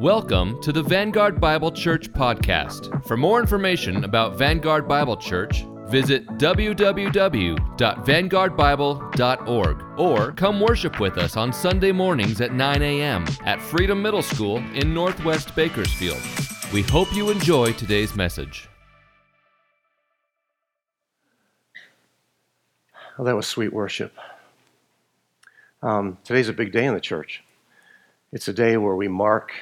Welcome to the Vanguard Bible Church podcast. For more information about Vanguard Bible Church, visit www.vanguardbible.org or come worship with us on Sunday mornings at 9 a.m. at Freedom Middle School in Northwest Bakersfield. We hope you enjoy today's message. Well, that was sweet worship. Today's a big day in the church. It's a day where we mark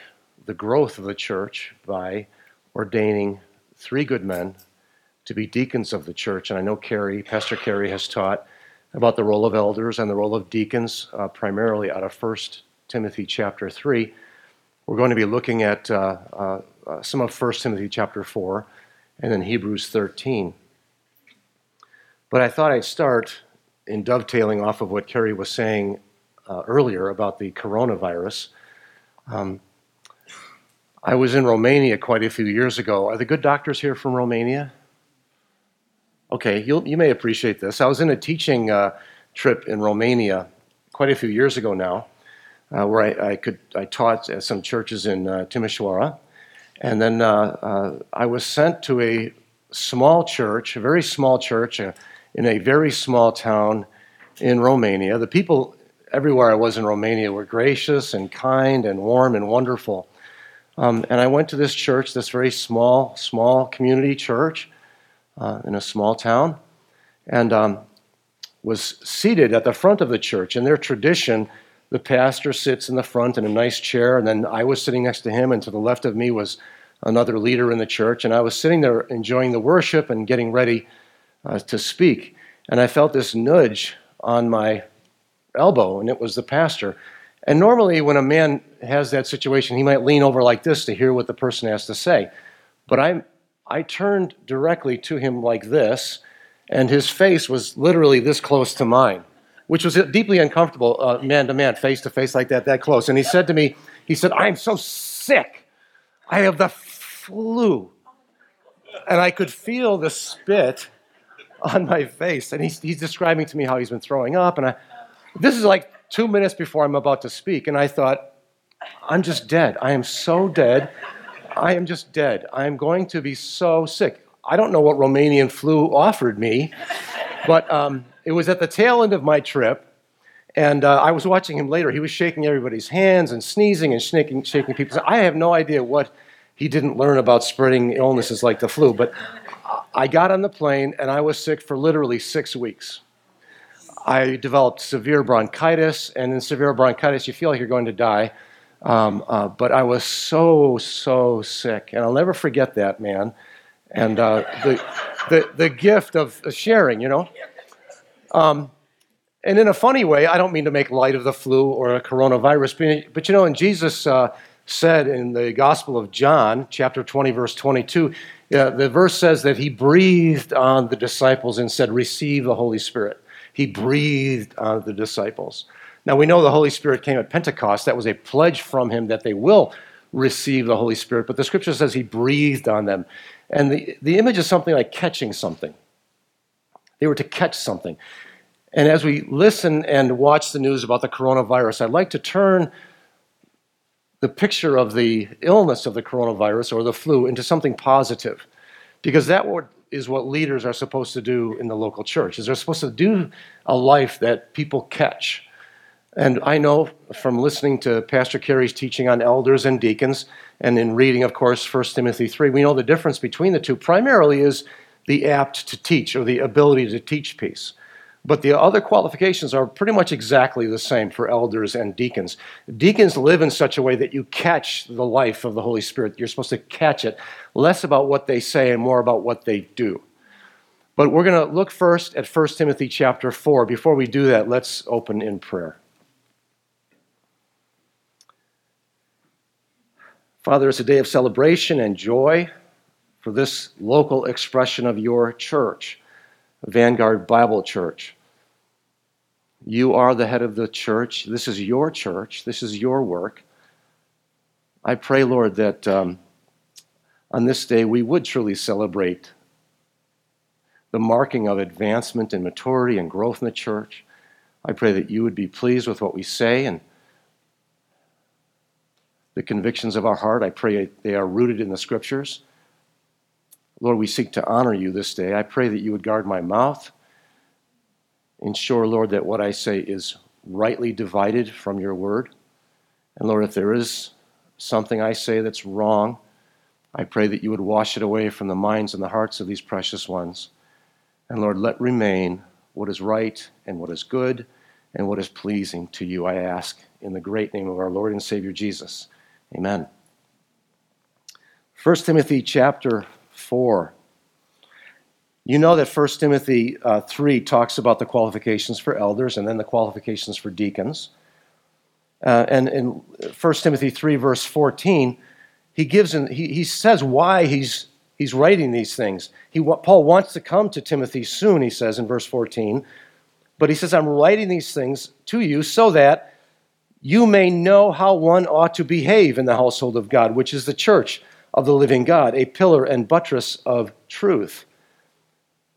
the growth of the church by ordaining three good men to be deacons of the church. And I know Pastor Kerry has taught about the role of elders and the role of deacons, primarily out of 1 Timothy chapter 3. We're going to be looking at some of 1 Timothy chapter 4 and then Hebrews 13. But I thought I'd start in dovetailing off of what Kerry was saying earlier about the coronavirus. I was in Romania quite a few years ago. Are the good doctors here from Romania? Okay, you may appreciate this. I was in a teaching trip in Romania quite a few years ago now, where I taught at some churches in Timișoara, and then I was sent to a small church, a very small church, in a very small town in Romania. The people everywhere I was in Romania were gracious and kind and warm and wonderful. And I went to this church, this very small community church in a small town, and was seated at the front of the church. In their tradition, the pastor sits in the front in a nice chair, and then I was sitting next to him, and to the left of me was another leader in the church. And I was sitting there enjoying the worship and getting ready to speak, and I felt this nudge on my elbow, and it was the pastor. And normally when a man has that situation, he might lean over like this to hear what the person has to say. But I turned directly to him like this, and his face was literally this close to mine, which was deeply uncomfortable, man-to-man, face-to-face like that close. And he said to me, "I'm so sick. I have the flu." And I could feel the spit on my face, and he's describing to me how he's been throwing up, and this is like 2 minutes before I'm about to speak, and I thought, I'm just dead. I am so dead. I am just dead. I am going to be so sick. I don't know what Romanian flu offered me, but it was at the tail end of my trip, and I was watching him later. He was shaking everybody's hands and sneezing and shaking people's. I have no idea what he didn't learn about spreading illnesses like the flu, but I got on the plane, and I was sick for literally 6 weeks. I developed severe bronchitis, and in severe bronchitis, you feel like you're going to die. But I was so sick, and I'll never forget that, man. And the gift of sharing, you know. And in a funny way, I don't mean to make light of the flu or a coronavirus, but you know, and Jesus said in the Gospel of John, chapter 20, verse 22, the verse says that he breathed on the disciples and said, "Receive the Holy Spirit." He breathed on the disciples. Now, we know the Holy Spirit came at Pentecost. That was a pledge from him that they will receive the Holy Spirit. But the scripture says he breathed on them. And the image is something like catching something. They were to catch something. And as we listen and watch the news about the coronavirus, I'd like to turn the picture of the illness of the coronavirus or the flu into something positive, because that is what leaders are supposed to do in the local church, is they're supposed to do a life that people catch. And I know from listening to Pastor Kerry's teaching on elders and deacons, and in reading, of course, 1 Timothy 3, we know the difference between the two primarily is the apt to teach, or the ability to teach piece. But the other qualifications are pretty much exactly the same for elders and deacons. Deacons live in such a way that you catch the life of the Holy Spirit. You're supposed to catch it, less about what they say and more about what they do. But we're going to look first at 1 Timothy chapter 4. Before we do that, let's open in prayer. Father, it's a day of celebration and joy for this local expression of your church, Vanguard Bible Church. You are the head of the church. This is your church. This is your work. I pray, Lord, that on this day we would truly celebrate the marking of advancement and maturity and growth in the church. I pray that you would be pleased with what we say and the convictions of our heart. I pray they are rooted in the Scriptures. Lord, we seek to honor you this day. I pray that you would guard my mouth. Ensure, Lord, that what I say is rightly divided from your word. And Lord, if there is something I say that's wrong, I pray that you would wash it away from the minds and the hearts of these precious ones. And Lord, let remain what is right and what is good and what is pleasing to you, I ask, in the great name of our Lord and Savior Jesus. Amen. 1 Timothy chapter 4. You know that 1 Timothy 3 talks about the qualifications for elders and then the qualifications for deacons. And in 1 Timothy 3, verse 14, he gives he says why he's writing these things. Paul wants to come to Timothy soon, he says in verse 14. But he says, I'm writing these things to you so that you may know how one ought to behave in the household of God, which is the church of the living God, a pillar and buttress of truth.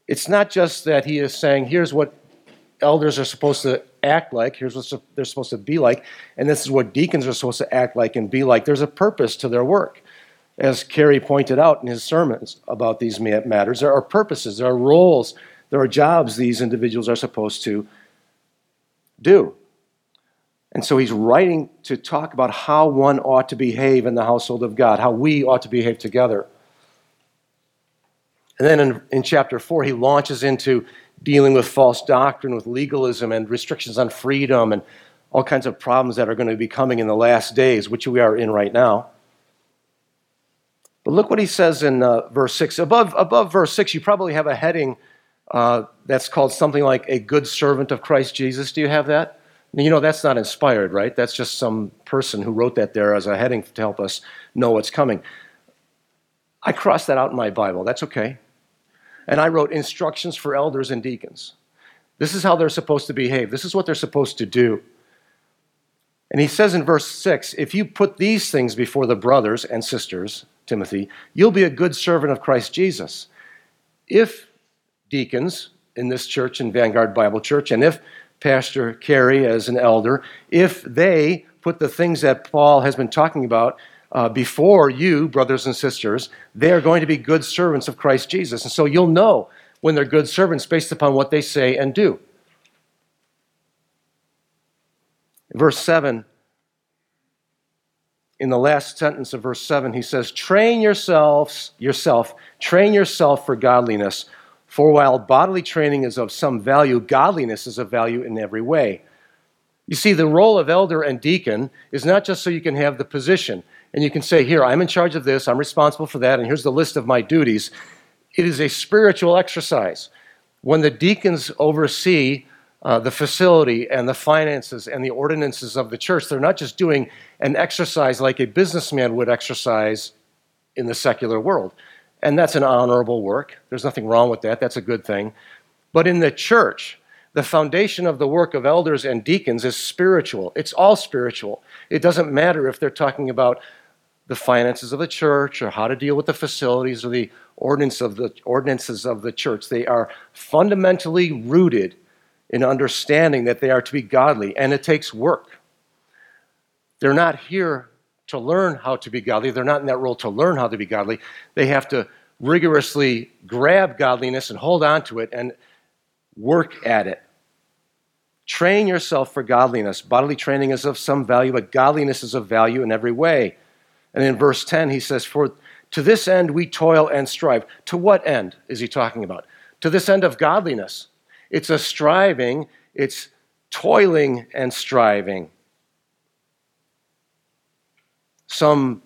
It's not just that he is saying, here's what elders are supposed to act like, here's what they're supposed to be like, and this is what deacons are supposed to act like and be like. There's a purpose to their work. As Kerry pointed out in his sermons about these matters, there are purposes, there are roles, there are jobs these individuals are supposed to do. And so he's writing to talk about how one ought to behave in the household of God, how we ought to behave together. And then in chapter 4, he launches into dealing with false doctrine, with legalism and restrictions on freedom and all kinds of problems that are going to be coming in the last days, which we are in right now. But look what he says in verse 6. Above verse 6, you probably have a heading that's called something like a good servant of Christ Jesus. Do you have that? You know, that's not inspired, right? That's just some person who wrote that there as a heading to help us know what's coming. I crossed that out in my Bible. That's okay. And I wrote instructions for elders and deacons. This is how they're supposed to behave. This is what they're supposed to do. And he says in verse 6, if you put these things before the brothers and sisters, Timothy, you'll be a good servant of Christ Jesus. If deacons in this church, in Vanguard Bible Church, and if Pastor Kerry as an elder, if they put the things that Paul has been talking about before you, brothers and sisters, they are going to be good servants of Christ Jesus. And so you'll know when they're good servants based upon what they say and do. Verse 7, in the last sentence of verse 7, he says, train yourself for godliness, for while bodily training is of some value, godliness is of value in every way. You see, the role of elder and deacon is not just so you can have the position. And you can say, here, I'm in charge of this, I'm responsible for that, and here's the list of my duties. It is a spiritual exercise. When the deacons oversee the facility and the finances and the ordinances of the church, they're not just doing an exercise like a businessman would exercise in the secular world. And that's an honorable work. There's nothing wrong with that. That's a good thing. But in the church, the foundation of the work of elders and deacons is spiritual. It's all spiritual. It doesn't matter if they're talking about the finances of the church or how to deal with the facilities or the ordinances of the church. They are fundamentally rooted in understanding that they are to be godly, and it takes work. They're not here to learn how to be godly. They're not in that role to learn how to be godly. They have to rigorously grab godliness and hold on to it and work at it. Train yourself for godliness. Bodily training is of some value, but godliness is of value in every way. And in verse 10, he says, for to this end we toil and strive. To what end is he talking about? To this end of godliness. It's a striving, it's toiling and striving. Some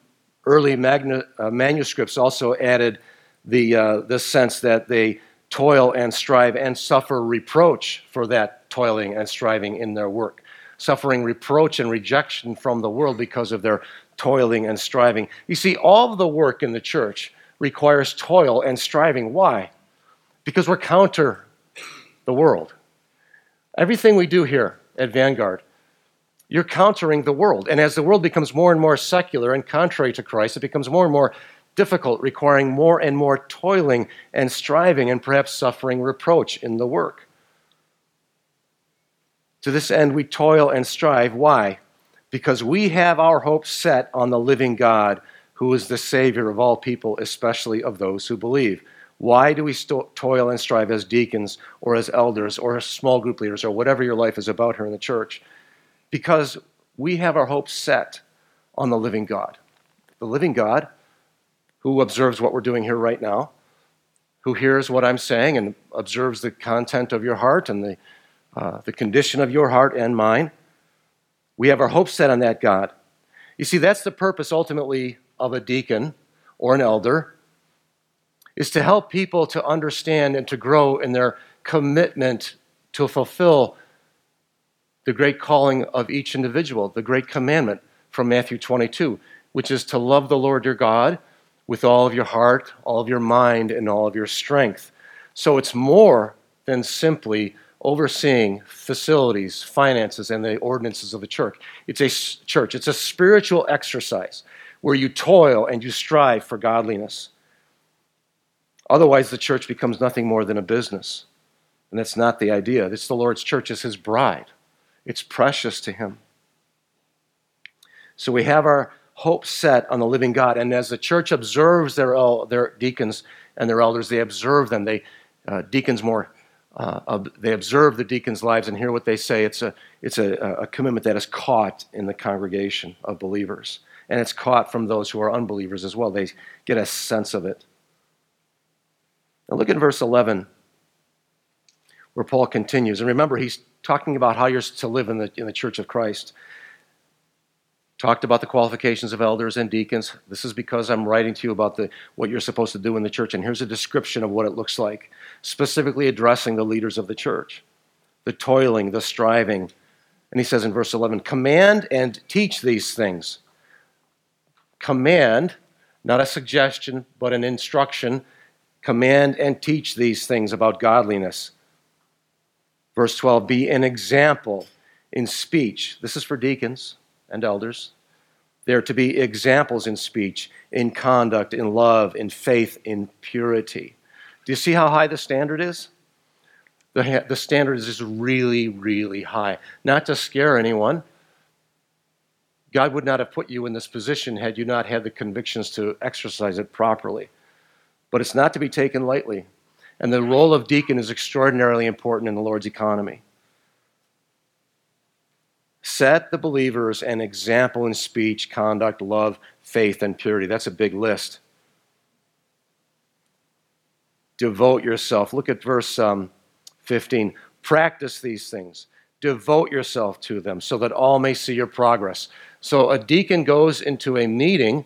early manuscripts also added the sense that they toil and strive and suffer reproach for that toiling and striving in their work, suffering reproach and rejection from the world because of their toiling and striving. You see, all of the work in the church requires toil and striving. Why? Because we're counter the world. Everything we do here at Vanguard, you're countering the world. And as the world becomes more and more secular and contrary to Christ, it becomes more and more difficult, requiring more and more toiling and striving and perhaps suffering reproach in the work. To this end we toil and strive. Why? because we have our hope set on the living God, who is the Savior of all people, especially of those who believe. Why do we toil and strive as deacons or as elders or as small group leaders or whatever your life is about here in the church? Because we have our hope set on the living God who observes what we're doing here right now, who hears what I'm saying and observes the content of your heart and the condition of your heart and mine. We have our hope set on that God. You see, that's the purpose ultimately of a deacon or an elder, is to help people to understand and to grow in their commitment to fulfill the great calling of each individual, the great commandment from Matthew 22, which is to love the Lord your God with all of your heart, all of your mind, and all of your strength. So it's more than simply overseeing facilities, finances, and the ordinances of the church. It's a spiritual exercise where you toil and you strive for godliness. Otherwise, the church becomes nothing more than a business. And that's not the idea. It's the Lord's church. It's his bride. It's precious to him. So we have our hope set on the living God. And as the church observes their deacons and their elders, they observe them. They observe the deacons' lives and hear what they say. It's a commitment that is caught in the congregation of believers. And it's caught from those who are unbelievers as well. They get a sense of it. Now look at verse 11, where Paul continues. And remember, he's talking about how you're to live in the Church of Christ. Talked about the qualifications of elders and deacons. This is because I'm writing to you about what you're supposed to do in the church. And here's a description of what it looks like, specifically addressing the leaders of the church, the toiling, the striving. And he says in verse 11, command and teach these things. Command, not a suggestion, but an instruction. Command and teach these things about godliness. Verse 12, be an example in speech. This is for deacons and elders. They are to be examples in speech, in conduct, in love, in faith, in purity. Do you see how high the standard is? The standard is really, really high. Not to scare anyone. God would not have put you in this position had you not had the convictions to exercise it properly. But it's not to be taken lightly. And the role of deacon is extraordinarily important in the Lord's economy. Set the believers an example in speech, conduct, love, faith, and purity. That's a big list. Devote yourself. Look at verse 15. Practice these things. Devote yourself to them so that all may see your progress. So a deacon goes into a meeting.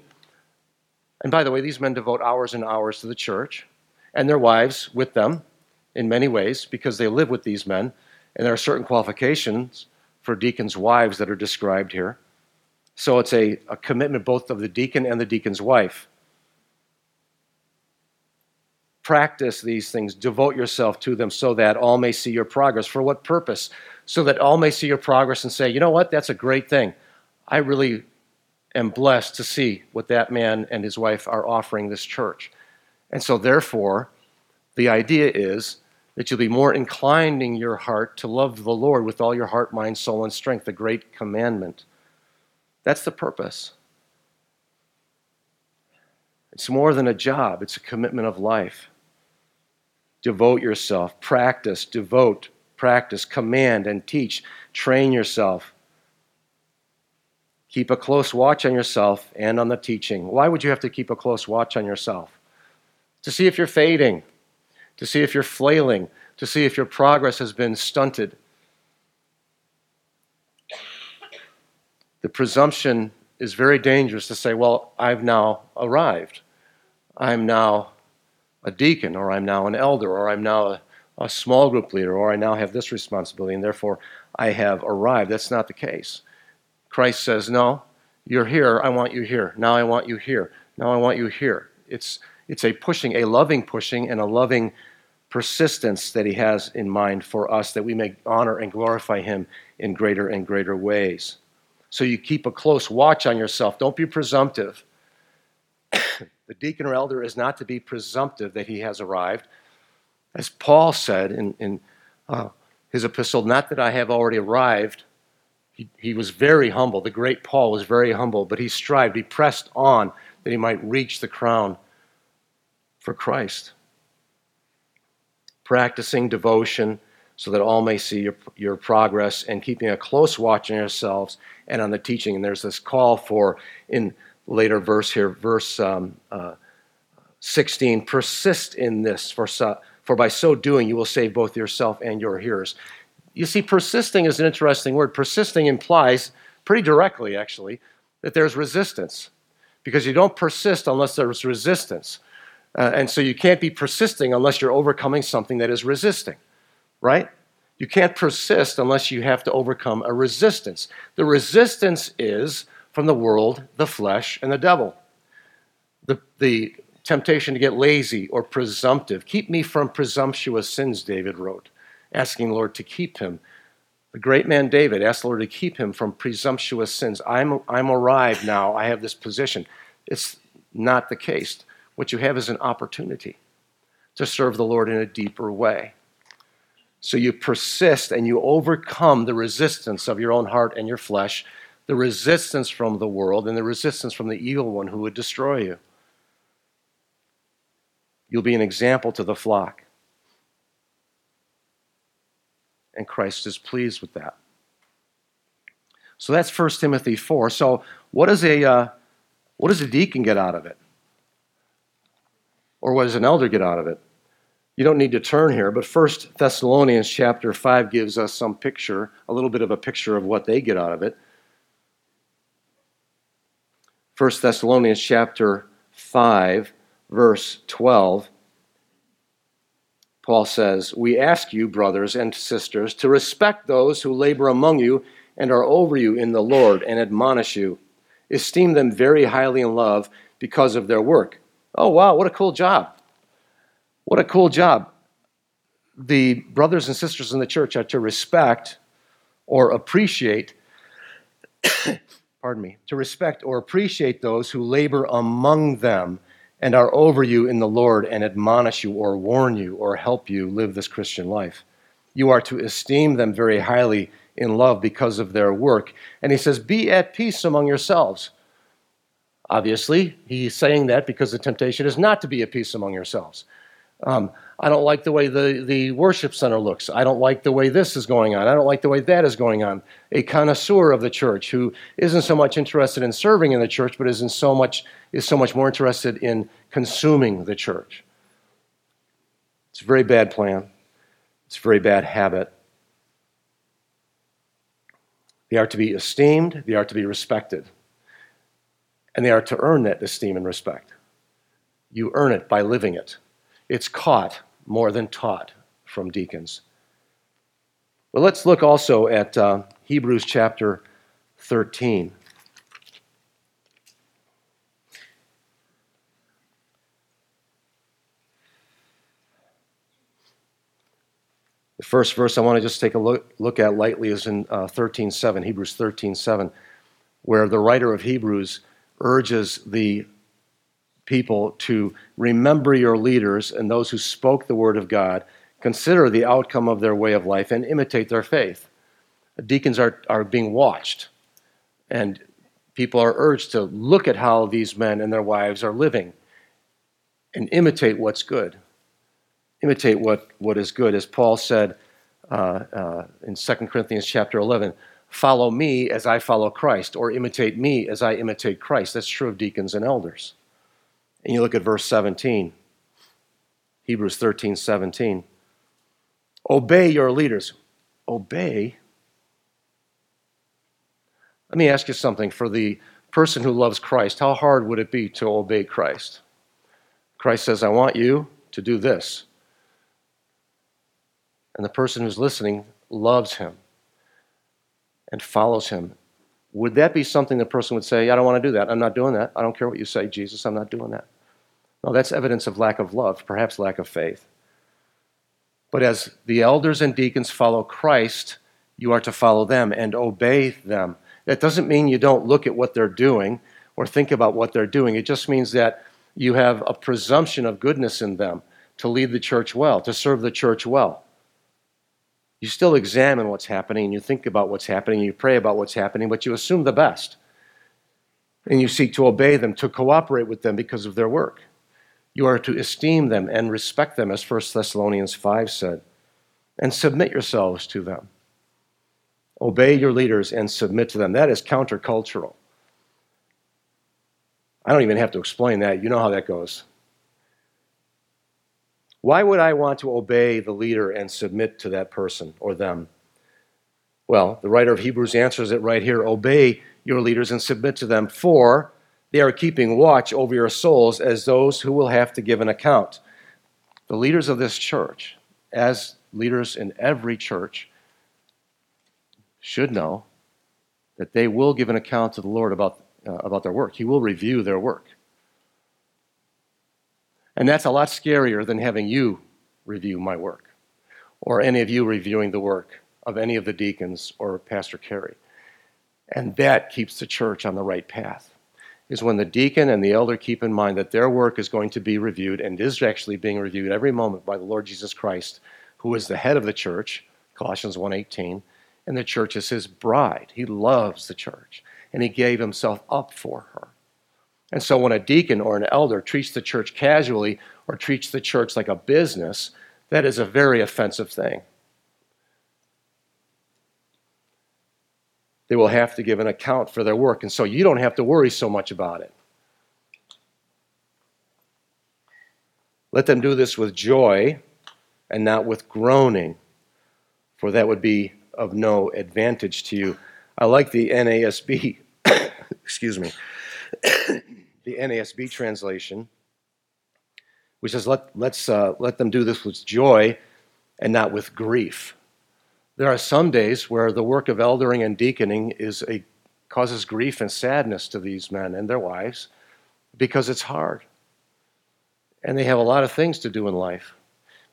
And by the way, these men devote hours and hours to the church and their wives with them in many ways because they live with these men. And there are certain qualifications for deacons' wives that are described here. So it's a commitment both of the deacon and the deacon's wife. Practice these things. Devote yourself to them so that all may see your progress. For what purpose? So that all may see your progress and say, you know what, that's a great thing. I really am blessed to see what that man and his wife are offering this church. And so therefore, the idea is that you'll be more inclining your heart to love the Lord with all your heart, mind, soul, and strength, the great commandment. That's the purpose. It's more than a job. It's a commitment of life. Devote yourself, practice, devote, practice, command and teach, train yourself. Keep a close watch on yourself and on the teaching. Why would you have to keep a close watch on yourself? To see if you're fading, to see if you're flailing, to see if your progress has been stunted. The presumption is very dangerous to say, well, I've now arrived. I'm now a deacon, or I'm now an elder, or I'm now a small group leader, or I now have this responsibility, and therefore I have arrived. That's not the case. Christ says, no, you're here, I want you here. Now I want you here. Now I want you here. It's a pushing, a loving pushing, and a loving persistence that he has in mind for us, that we may honor and glorify him in greater and greater ways. So you keep a close watch on yourself. Don't be presumptive. The deacon or elder is not to be presumptive that he has arrived. As Paul said in his epistle, not that I have already arrived, He was very humble. The great Paul was very humble, but he strived. He pressed on that he might reach the crown for Christ. Practicing devotion so that all may see your progress, and keeping a close watch on yourselves and on the teaching. And there's this call for, in later verse here, verse 16, persist in this, for by so doing you will save both yourself and your hearers. You see, persisting is an interesting word. Persisting implies, pretty directly actually, that there's resistance, because you don't persist unless there's resistance. And so you can't be persisting unless you're overcoming something that is resisting, right? You can't persist unless you have to overcome a resistance. The resistance is from the world, the flesh, and the devil. The temptation to get lazy or presumptive. Keep me from presumptuous sins, David wrote, asking the Lord to keep him. The great man David asked the Lord to keep him from presumptuous sins. I'm arrived now. I have this position. It's not the case. What you have is an opportunity to serve the Lord in a deeper way. So you persist and you overcome the resistance of your own heart and your flesh, the resistance from the world, and the resistance from the evil one who would destroy you. You'll be an example to the flock. And Christ is pleased with that. So that's 1 Timothy 4. So what does a deacon get out of it? Or what does an elder get out of it? You don't need to turn here, but 1 Thessalonians chapter 5 gives us some picture, a little bit of a picture of what they get out of it. 1 Thessalonians chapter 5, verse 12, Paul says, "We ask you, brothers and sisters, to respect those who labor among you and are over you in the Lord and admonish you. Esteem them very highly in love because of their work." Oh, wow, what a cool job. What a cool job. The brothers and sisters in the church are to respect or appreciate, to respect or appreciate those who labor among them and are over you in the Lord and admonish you or warn you or help you live this Christian life. You are to esteem them very highly in love because of their work. And he says, "Be at peace among yourselves." Obviously, he's saying that because the temptation is not to be at peace among yourselves. I don't like the way the worship center looks. I don't like the way this is going on. I don't like the way that is going on. A connoisseur of the church who isn't so much interested in serving in the church, but is so much more interested in consuming the church. It's a very bad plan. It's a very bad habit. They are to be esteemed. They are to be respected. And they are to earn that esteem and respect. You earn it by living it. It's caught more than taught from deacons. Well, let's look also at Hebrews chapter 13. The first verse I want to just take a look at lightly is in 13:7, Hebrews 13:7, where the writer of Hebrews urges the people to remember your leaders and those who spoke the word of God, consider the outcome of their way of life, and imitate their faith. Deacons are being watched, and people are urged to look at how these men and their wives are living and imitate what's good. Imitate what is good. As Paul said in 2 Corinthians chapter 11, "Follow me as I follow Christ," or "imitate me as I imitate Christ." That's true of deacons and elders. And you look at verse 17, Hebrews 13:17. Obey your leaders. Obey. Let me ask you something. For the person who loves Christ, how hard would it be to obey Christ? Christ says, "I want you to do this." And the person who's listening loves him and follows him. Would that be something the person would say, "I don't want to do that. I'm not doing that. I don't care what you say, Jesus. I'm not doing that"? No, that's evidence of lack of love, perhaps lack of faith. But as the elders and deacons follow Christ, you are to follow them and obey them. That doesn't mean you don't look at what they're doing or think about what they're doing. It just means that you have a presumption of goodness in them to lead the church well, to serve the church well. You still examine what's happening, you think about what's happening, you pray about what's happening, but you assume the best. And you seek to obey them, to cooperate with them because of their work. You are to esteem them and respect them, as 1 Thessalonians 5 said, and submit yourselves to them. Obey your leaders and submit to them. That is countercultural. I don't even have to explain that. You know how that goes. Why would I want to obey the leader and submit to that person or them? Well, the writer of Hebrews answers it right here. Obey your leaders and submit to them, for they are keeping watch over your souls as those who will have to give an account. The leaders of this church, as leaders in every church, should know that they will give an account to the Lord about their work. He will review their work. And that's a lot scarier than having you review my work, or any of you reviewing the work of any of the deacons or Pastor Kerry. And that keeps the church on the right path, is when the deacon and the elder keep in mind that their work is going to be reviewed, and is actually being reviewed every moment by the Lord Jesus Christ, who is the head of the church, Colossians 1:18, and the church is his bride. He loves the church, and he gave himself up for her. And so when a deacon or an elder treats the church casually, or treats the church like a business, that is a very offensive thing. They will have to give an account for their work, and so you don't have to worry so much about it. Let them do this with joy and not with groaning, for that would be of no advantage to you. I like the NASB, excuse me, the NASB translation, which says, let them do this with joy and not with grief. There are some days where the work of eldering and deaconing causes grief and sadness to these men and their wives, because it's hard. And they have a lot of things to do in life,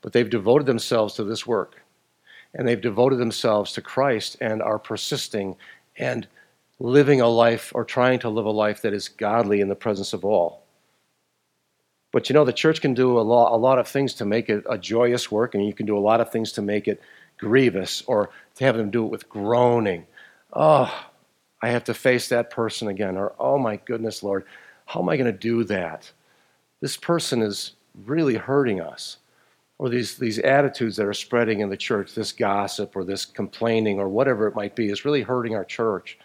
but they've devoted themselves to this work. And they've devoted themselves to Christ and are persisting and living a life, or trying to live a life, that is godly in the presence of all. But you know, the church can do a lot of things to make it a joyous work, and you can do a lot of things to make it grievous, or to have them do it with groaning. Oh, I have to face that person again, or oh my goodness, Lord, how am I going to do that? This person is really hurting us. Or these attitudes that are spreading in the church, this gossip or this complaining or whatever it might be, is really hurting our church.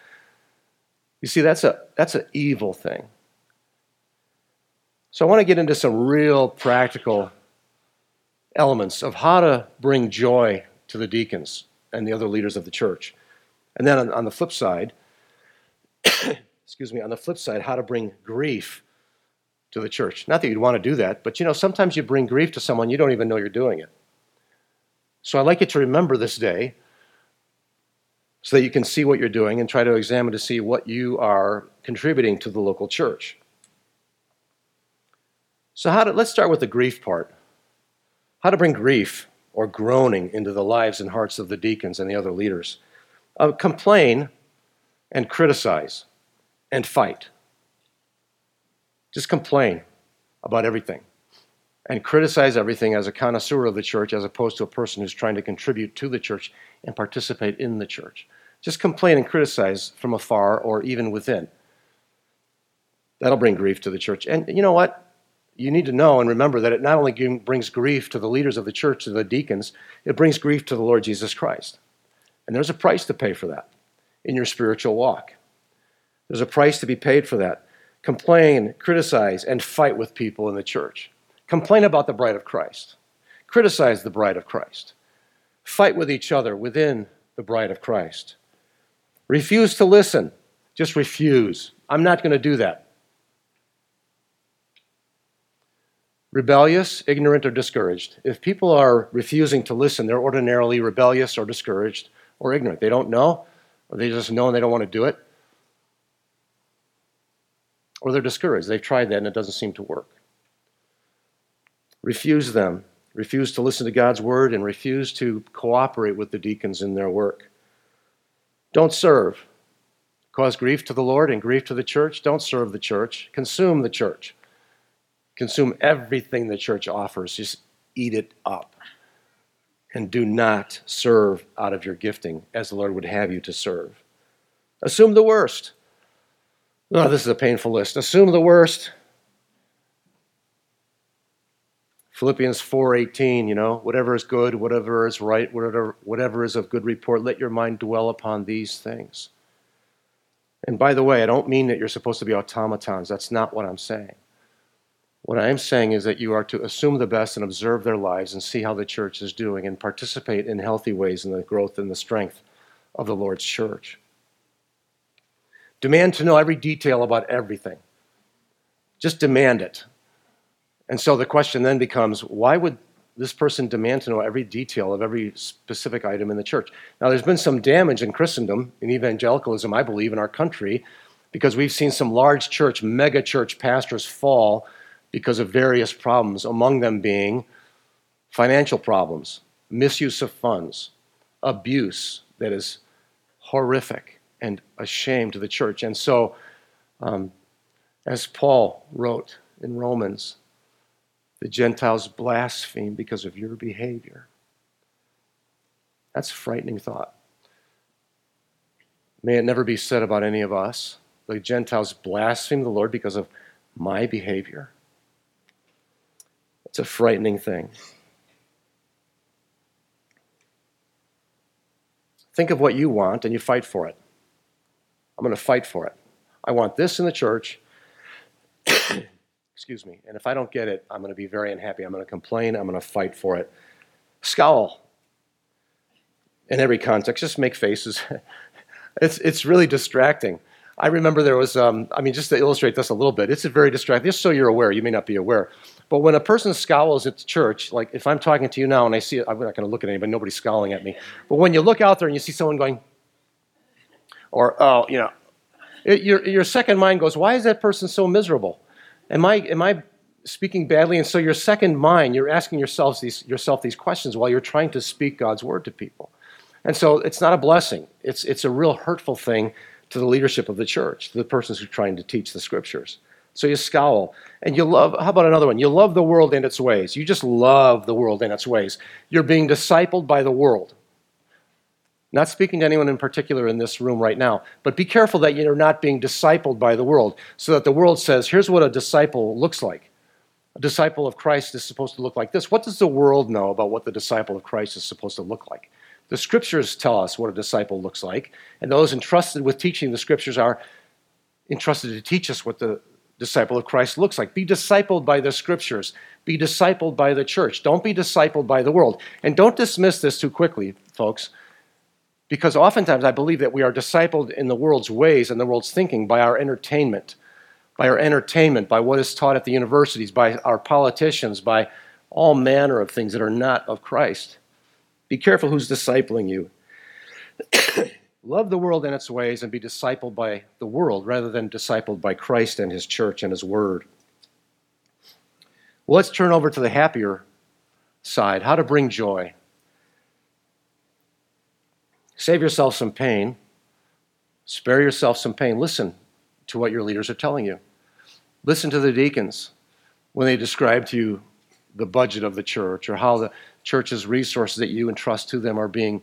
You see, that's an evil thing. So I want to get into some real practical elements of how to bring joy to the deacons and the other leaders of the church. And then on the flip side, how to bring grief to the church. Not that you'd want to do that, but you know, sometimes you bring grief to someone, you don't even know you're doing it. So I'd like you to remember this day, so that you can see what you're doing and try to examine to see what you are contributing to the local church. So let's start with the grief part. How to bring grief or groaning into the lives and hearts of the deacons and the other leaders. Complain and criticize and fight. Just complain about everything and criticize everything as a connoisseur of the church, as opposed to a person who's trying to contribute to the church and participate in the church. Just complain and criticize from afar or even within. That'll bring grief to the church. And you know what? You need to know and remember that it not only brings grief to the leaders of the church, to the deacons, it brings grief to the Lord Jesus Christ. And there's a price to pay for that in your spiritual walk. There's a price to be paid for that. Complain, criticize, and fight with people in the church. Complain about the bride of Christ. Criticize the bride of Christ. Fight with each other within the bride of Christ. Refuse to listen. Just refuse. I'm not going to do that. Rebellious, ignorant, or discouraged. If people are refusing to listen, they're ordinarily rebellious or discouraged or ignorant. They don't know, or they just know and they don't want to do it. Or they're discouraged. They've tried that and it doesn't seem to work. Refuse them. Refuse to listen to God's word and refuse to cooperate with the deacons in their work. Don't serve. Cause grief to the Lord and grief to the church. Don't serve the church. Consume the church. Consume everything the church offers. Just eat it up. and do not serve out of your gifting as the Lord would have you to serve. Assume the worst. Oh, this is a painful list. Assume the worst. Philippians 4:18, whatever is good, whatever is right, whatever is of good report, let your mind dwell upon these things. And by the way, I don't mean that you're supposed to be automatons. That's not what I'm saying. What I am saying is that you are to assume the best and observe their lives and see how the church is doing and participate in healthy ways in the growth and the strength of the Lord's church. Demand to know every detail about everything. Just demand it. And so the question then becomes, why would this person demand to know every detail of every specific item in the church? Now, there's been some damage in Christendom, in evangelicalism, I believe, in our country, because we've seen some large church, mega church pastors fall because of various problems, among them being financial problems, misuse of funds, abuse that is horrific and a shame to the church. And so, as Paul wrote in Romans, the Gentiles blaspheme because of your behavior. That's a frightening thought. May it never be said about any of us. The Gentiles blaspheme the Lord because of my behavior. It's a frightening thing. Think of what you want and you fight for it. I'm going to fight for it. I want this in the church. Excuse me. And if I don't get it, I'm going to be very unhappy. I'm going to complain. I'm going to fight for it. Scowl. In every context, just make faces. It's really distracting. I remember there was, just to illustrate this a little bit, it's very distracting. Just so you're aware, you may not be aware. But when a person scowls at the church, like if I'm talking to you now and I see it, I'm not going to look at anybody, nobody's scowling at me. But when you look out there and you see someone going, or, oh, your second mind goes, why is that person so miserable? Am I speaking badly? And so your second mind, you're asking yourself these questions while you're trying to speak God's word to people. And so it's not a blessing. It's a real hurtful thing to the leadership of the church, to the persons who are trying to teach the scriptures. So you scowl. And you love, how about another one? You love the world and its ways. You just love the world and its ways. You're being discipled by the world. Not speaking to anyone in particular in this room right now, but be careful that you're not being discipled by the world, so that the world says, here's what a disciple looks like. A disciple of Christ is supposed to look like this. What does the world know about what the disciple of Christ is supposed to look like? The scriptures tell us what a disciple looks like, and those entrusted with teaching the scriptures are entrusted to teach us what the disciple of Christ looks like. Be discipled by the scriptures. Be discipled by the church. Don't be discipled by the world. And don't dismiss this too quickly, folks. Because oftentimes I believe that we are discipled in the world's ways and the world's thinking by our entertainment, by what is taught at the universities, by our politicians, by all manner of things that are not of Christ. Be careful who's discipling you. Love the world and its ways and be discipled by the world rather than discipled by Christ and his church and his word. Well, let's turn over to the happier side, how to bring joy. Save yourself some pain. Spare yourself some pain. Listen to what your leaders are telling you. Listen to the deacons when they describe to you the budget of the church or how the church's resources that you entrust to them are being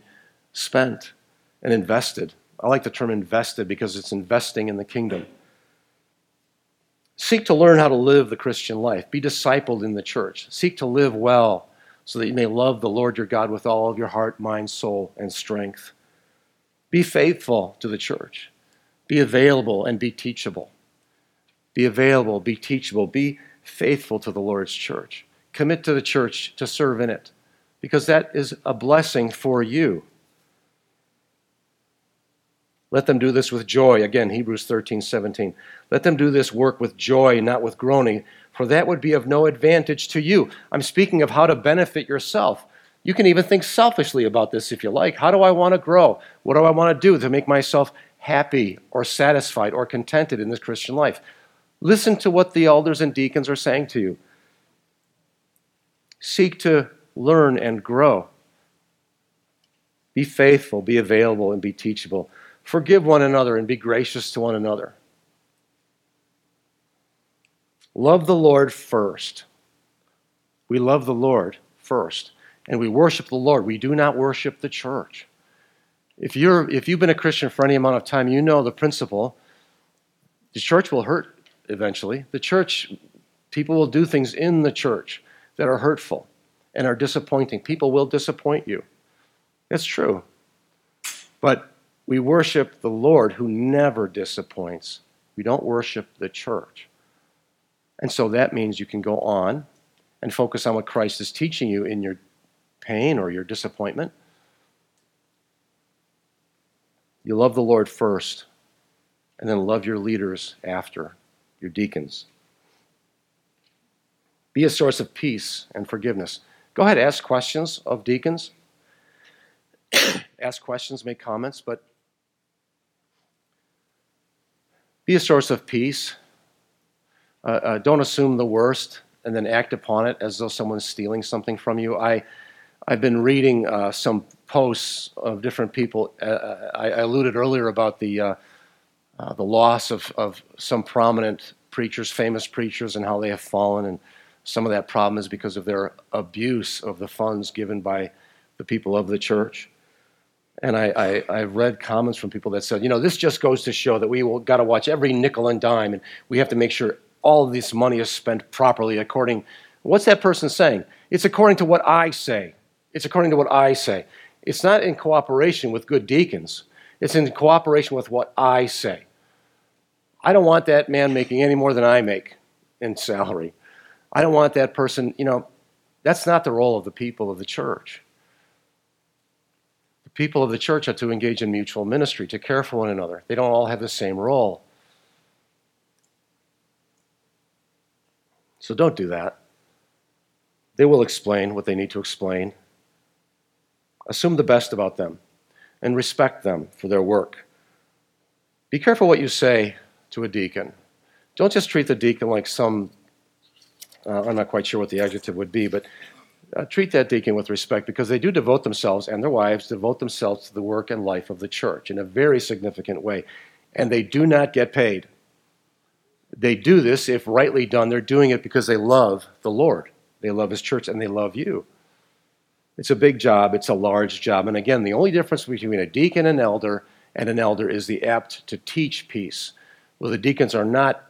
spent and invested. I like the term invested because it's investing in the kingdom. Seek to learn how to live the Christian life. Be discipled in the church. Seek to live well so that you may love the Lord your God with all of your heart, mind, soul, and strength. Be faithful to the church. Be available and be teachable. Be available, be teachable, be faithful to the Lord's church. Commit to the church to serve in it, because that is a blessing for you. Let them do this with joy. Again, Hebrews 13:17. Let them do this work with joy, not with groaning, for that would be of no advantage to you. I'm speaking of how to benefit yourself. You can even think selfishly about this if you like. How do I want to grow? What do I want to do to make myself happy or satisfied or contented in this Christian life? Listen to what the elders and deacons are saying to you. Seek to learn and grow. Be faithful, be available, and be teachable. Forgive one another and be gracious to one another. Love the Lord first. We love the Lord first. and we worship the Lord. We do not worship the church. If you've been a Christian for any amount of time, you know the principle. The church will hurt eventually. The church, people will do things in the church that are hurtful and are disappointing. People will disappoint you. That's true. But we worship the Lord who never disappoints. We don't worship the church. And so that means you can go on and focus on what Christ is teaching you in your pain or your disappointment. You love the Lord first, and then love your leaders after, your deacons. Be a source of peace and forgiveness. Go ahead, ask questions of deacons. Ask questions, make comments, but be a source of peace. Don't assume the worst and then act upon it as though someone's stealing something from you. I've been reading some posts of different people. I alluded earlier about the loss of some prominent preachers, famous preachers, and how they have fallen. And some of that problem is because of their abuse of the funds given by the people of the church. And I've read comments from people that said, you know, this just goes to show that we've got to watch every nickel and dime, and we have to make sure all of this money is spent properly according. What's that person saying? It's according to what I say. It's according to what I say. It's not in cooperation with good deacons. It's in cooperation with what I say. I don't want that man making any more than I make in salary. I don't want that person, you know, that's not the role of the people of the church. The people of the church are to engage in mutual ministry, to care for one another. They don't all have the same role. So don't do that. They will explain what they need to explain. Assume the best about them and respect them for their work. Be careful what you say to a deacon. Don't just treat the deacon like some, I'm not quite sure what the adjective would be, but treat that deacon with respect, because they do devote themselves, and their wives devote themselves to the work and life of the church in a very significant way, and they do not get paid. They do this, if rightly done, they're doing it because they love the Lord. They love His church, and they love you. It's a big job. It's a large job. And again, the only difference between a deacon and an elder is the apt to teach piece. Well, the deacons are not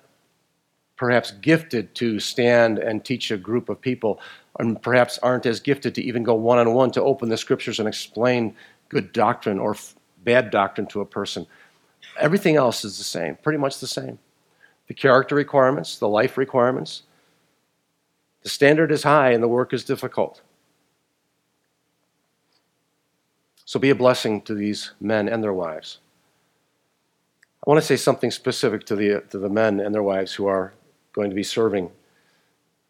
perhaps gifted to stand and teach a group of people, and perhaps aren't as gifted to even go one-on-one to open the scriptures and explain good doctrine or bad doctrine to a person. Everything else is the same, pretty much the same. The character requirements, the life requirements. The standard is high and the work is difficult. So be a blessing to these men and their wives. I want to say something specific to the men and their wives who are going to be serving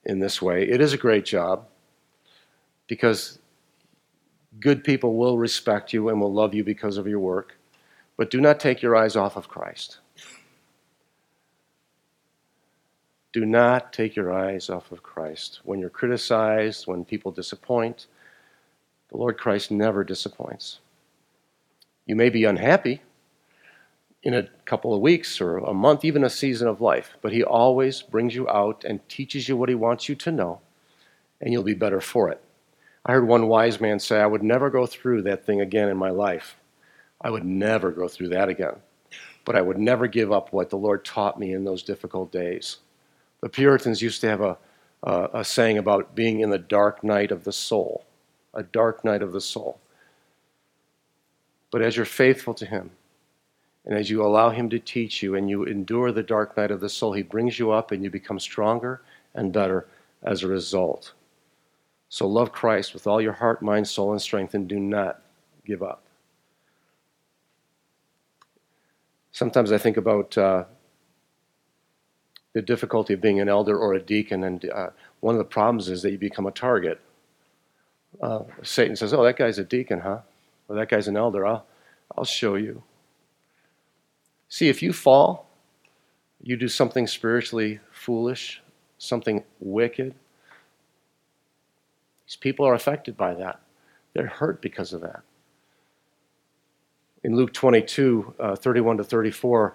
in this way. It is a great job, because good people will respect you and will love you because of your work, but do not take your eyes off of Christ. Do not take your eyes off of Christ. When you're criticized, when people disappoint, the Lord Christ never disappoints. You may be unhappy in a couple of weeks or a month, even a season of life, but He always brings you out and teaches you what He wants you to know, and you'll be better for it. I heard one wise man say, I would never go through that thing again in my life. I would never go through that again. But I would never give up what the Lord taught me in those difficult days. The Puritans used to have a saying about being in the dark night of the soul, a dark night of the soul. But as you're faithful to Him, and as you allow Him to teach you, and you endure the dark night of the soul, He brings you up and you become stronger and better as a result. So love Christ with all your heart, mind, soul, and strength, and do not give up. Sometimes I think about the difficulty of being an elder or a deacon, and one of the problems is that you become a target. Satan says, oh, that guy's a deacon, huh? Or that guy's an elder, I'll show you. See, if you fall, you do something spiritually foolish, something wicked, these people are affected by that. They're hurt because of that. In Luke 22, 31 to 34,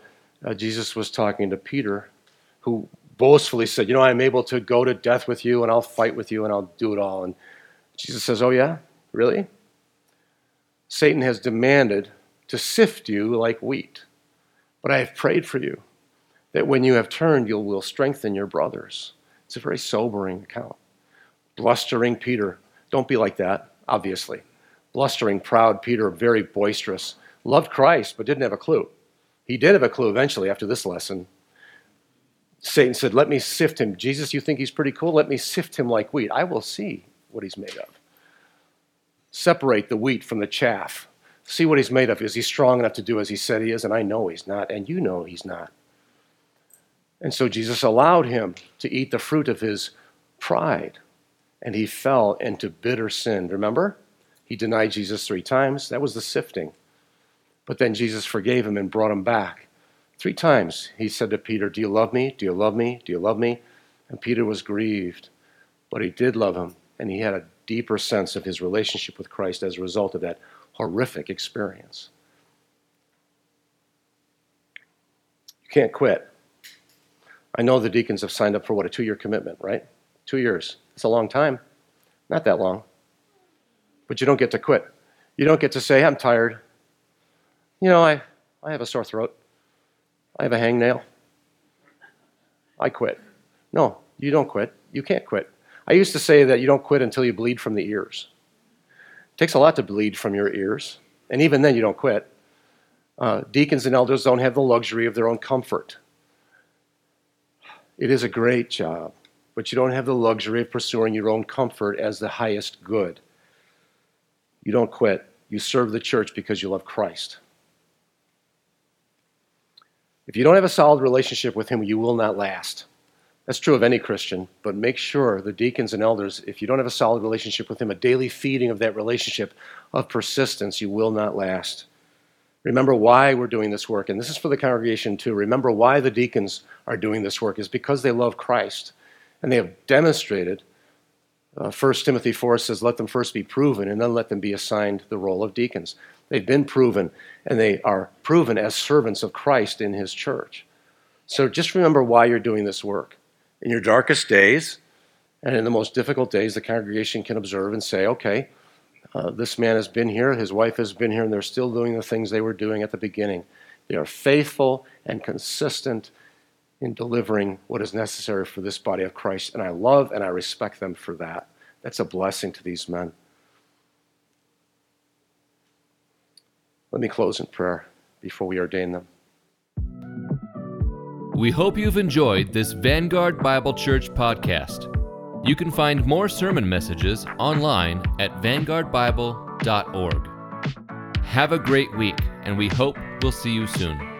Jesus was talking to Peter, who boastfully said, you know, I'm able to go to death with you, and I'll fight with you, and I'll do it all. And Jesus says, oh yeah, really? Satan has demanded to sift you like wheat. But I have prayed for you, that when you have turned, you will strengthen your brothers. It's a very sobering account. Blustering Peter, don't be like that, obviously. Blustering, proud Peter, very boisterous. Loved Christ, but didn't have a clue. He did have a clue eventually after this lesson. Satan said, let me sift him. Jesus, you think he's pretty cool? Let me sift him like wheat. I will see what he's made of. Separate the wheat from the chaff. See what he's made of. Is he strong enough to do as he said he is? And I know he's not, and you know he's not. And so Jesus allowed him to eat the fruit of his pride, and he fell into bitter sin. Remember? He denied Jesus 3 times. That was the sifting. But then Jesus forgave him and brought him back. 3 times he said to Peter, do you love me? Do you love me? Do you love me? And Peter was grieved, but he did love him, and he had a deeper sense of his relationship with Christ as a result of that horrific experience. You can't quit. I know the deacons have signed up for, what, a 2-year commitment, right? 2 years. It's a long time. Not that long. But you don't get to quit. You don't get to say, I'm tired. You know, I have a sore throat. I have a hangnail. I quit. No, you don't quit. You can't quit. I used to say that you don't quit until you bleed from the ears. It takes a lot to bleed from your ears, and even then you don't quit. Deacons and elders don't have the luxury of their own comfort. It is a great job, but you don't have the luxury of pursuing your own comfort as the highest good. You don't quit. You serve the church because you love Christ. If you don't have a solid relationship with him, you will not last. That's true of any Christian, but make sure the deacons and elders, if you don't have a solid relationship with him, a daily feeding of that relationship of persistence, you will not last. Remember why we're doing this work, and this is for the congregation too. Remember why the deacons are doing this work is because they love Christ, and they have demonstrated. 1 Timothy 4 says, let them first be proven, and then let them be assigned the role of deacons. They've been proven, and they are proven as servants of Christ in his church. So just remember why you're doing this work. In your darkest days, and in the most difficult days, the congregation can observe and say, okay, this man has been here, his wife has been here, and they're still doing the things they were doing at the beginning. They are faithful and consistent in delivering what is necessary for this body of Christ, and I love and I respect them for that. That's a blessing to these men. Let me close in prayer before we ordain them. We hope you've enjoyed this Vanguard Bible Church podcast. You can find more sermon messages online at vanguardbible.org. Have a great week, and we hope we'll see you soon.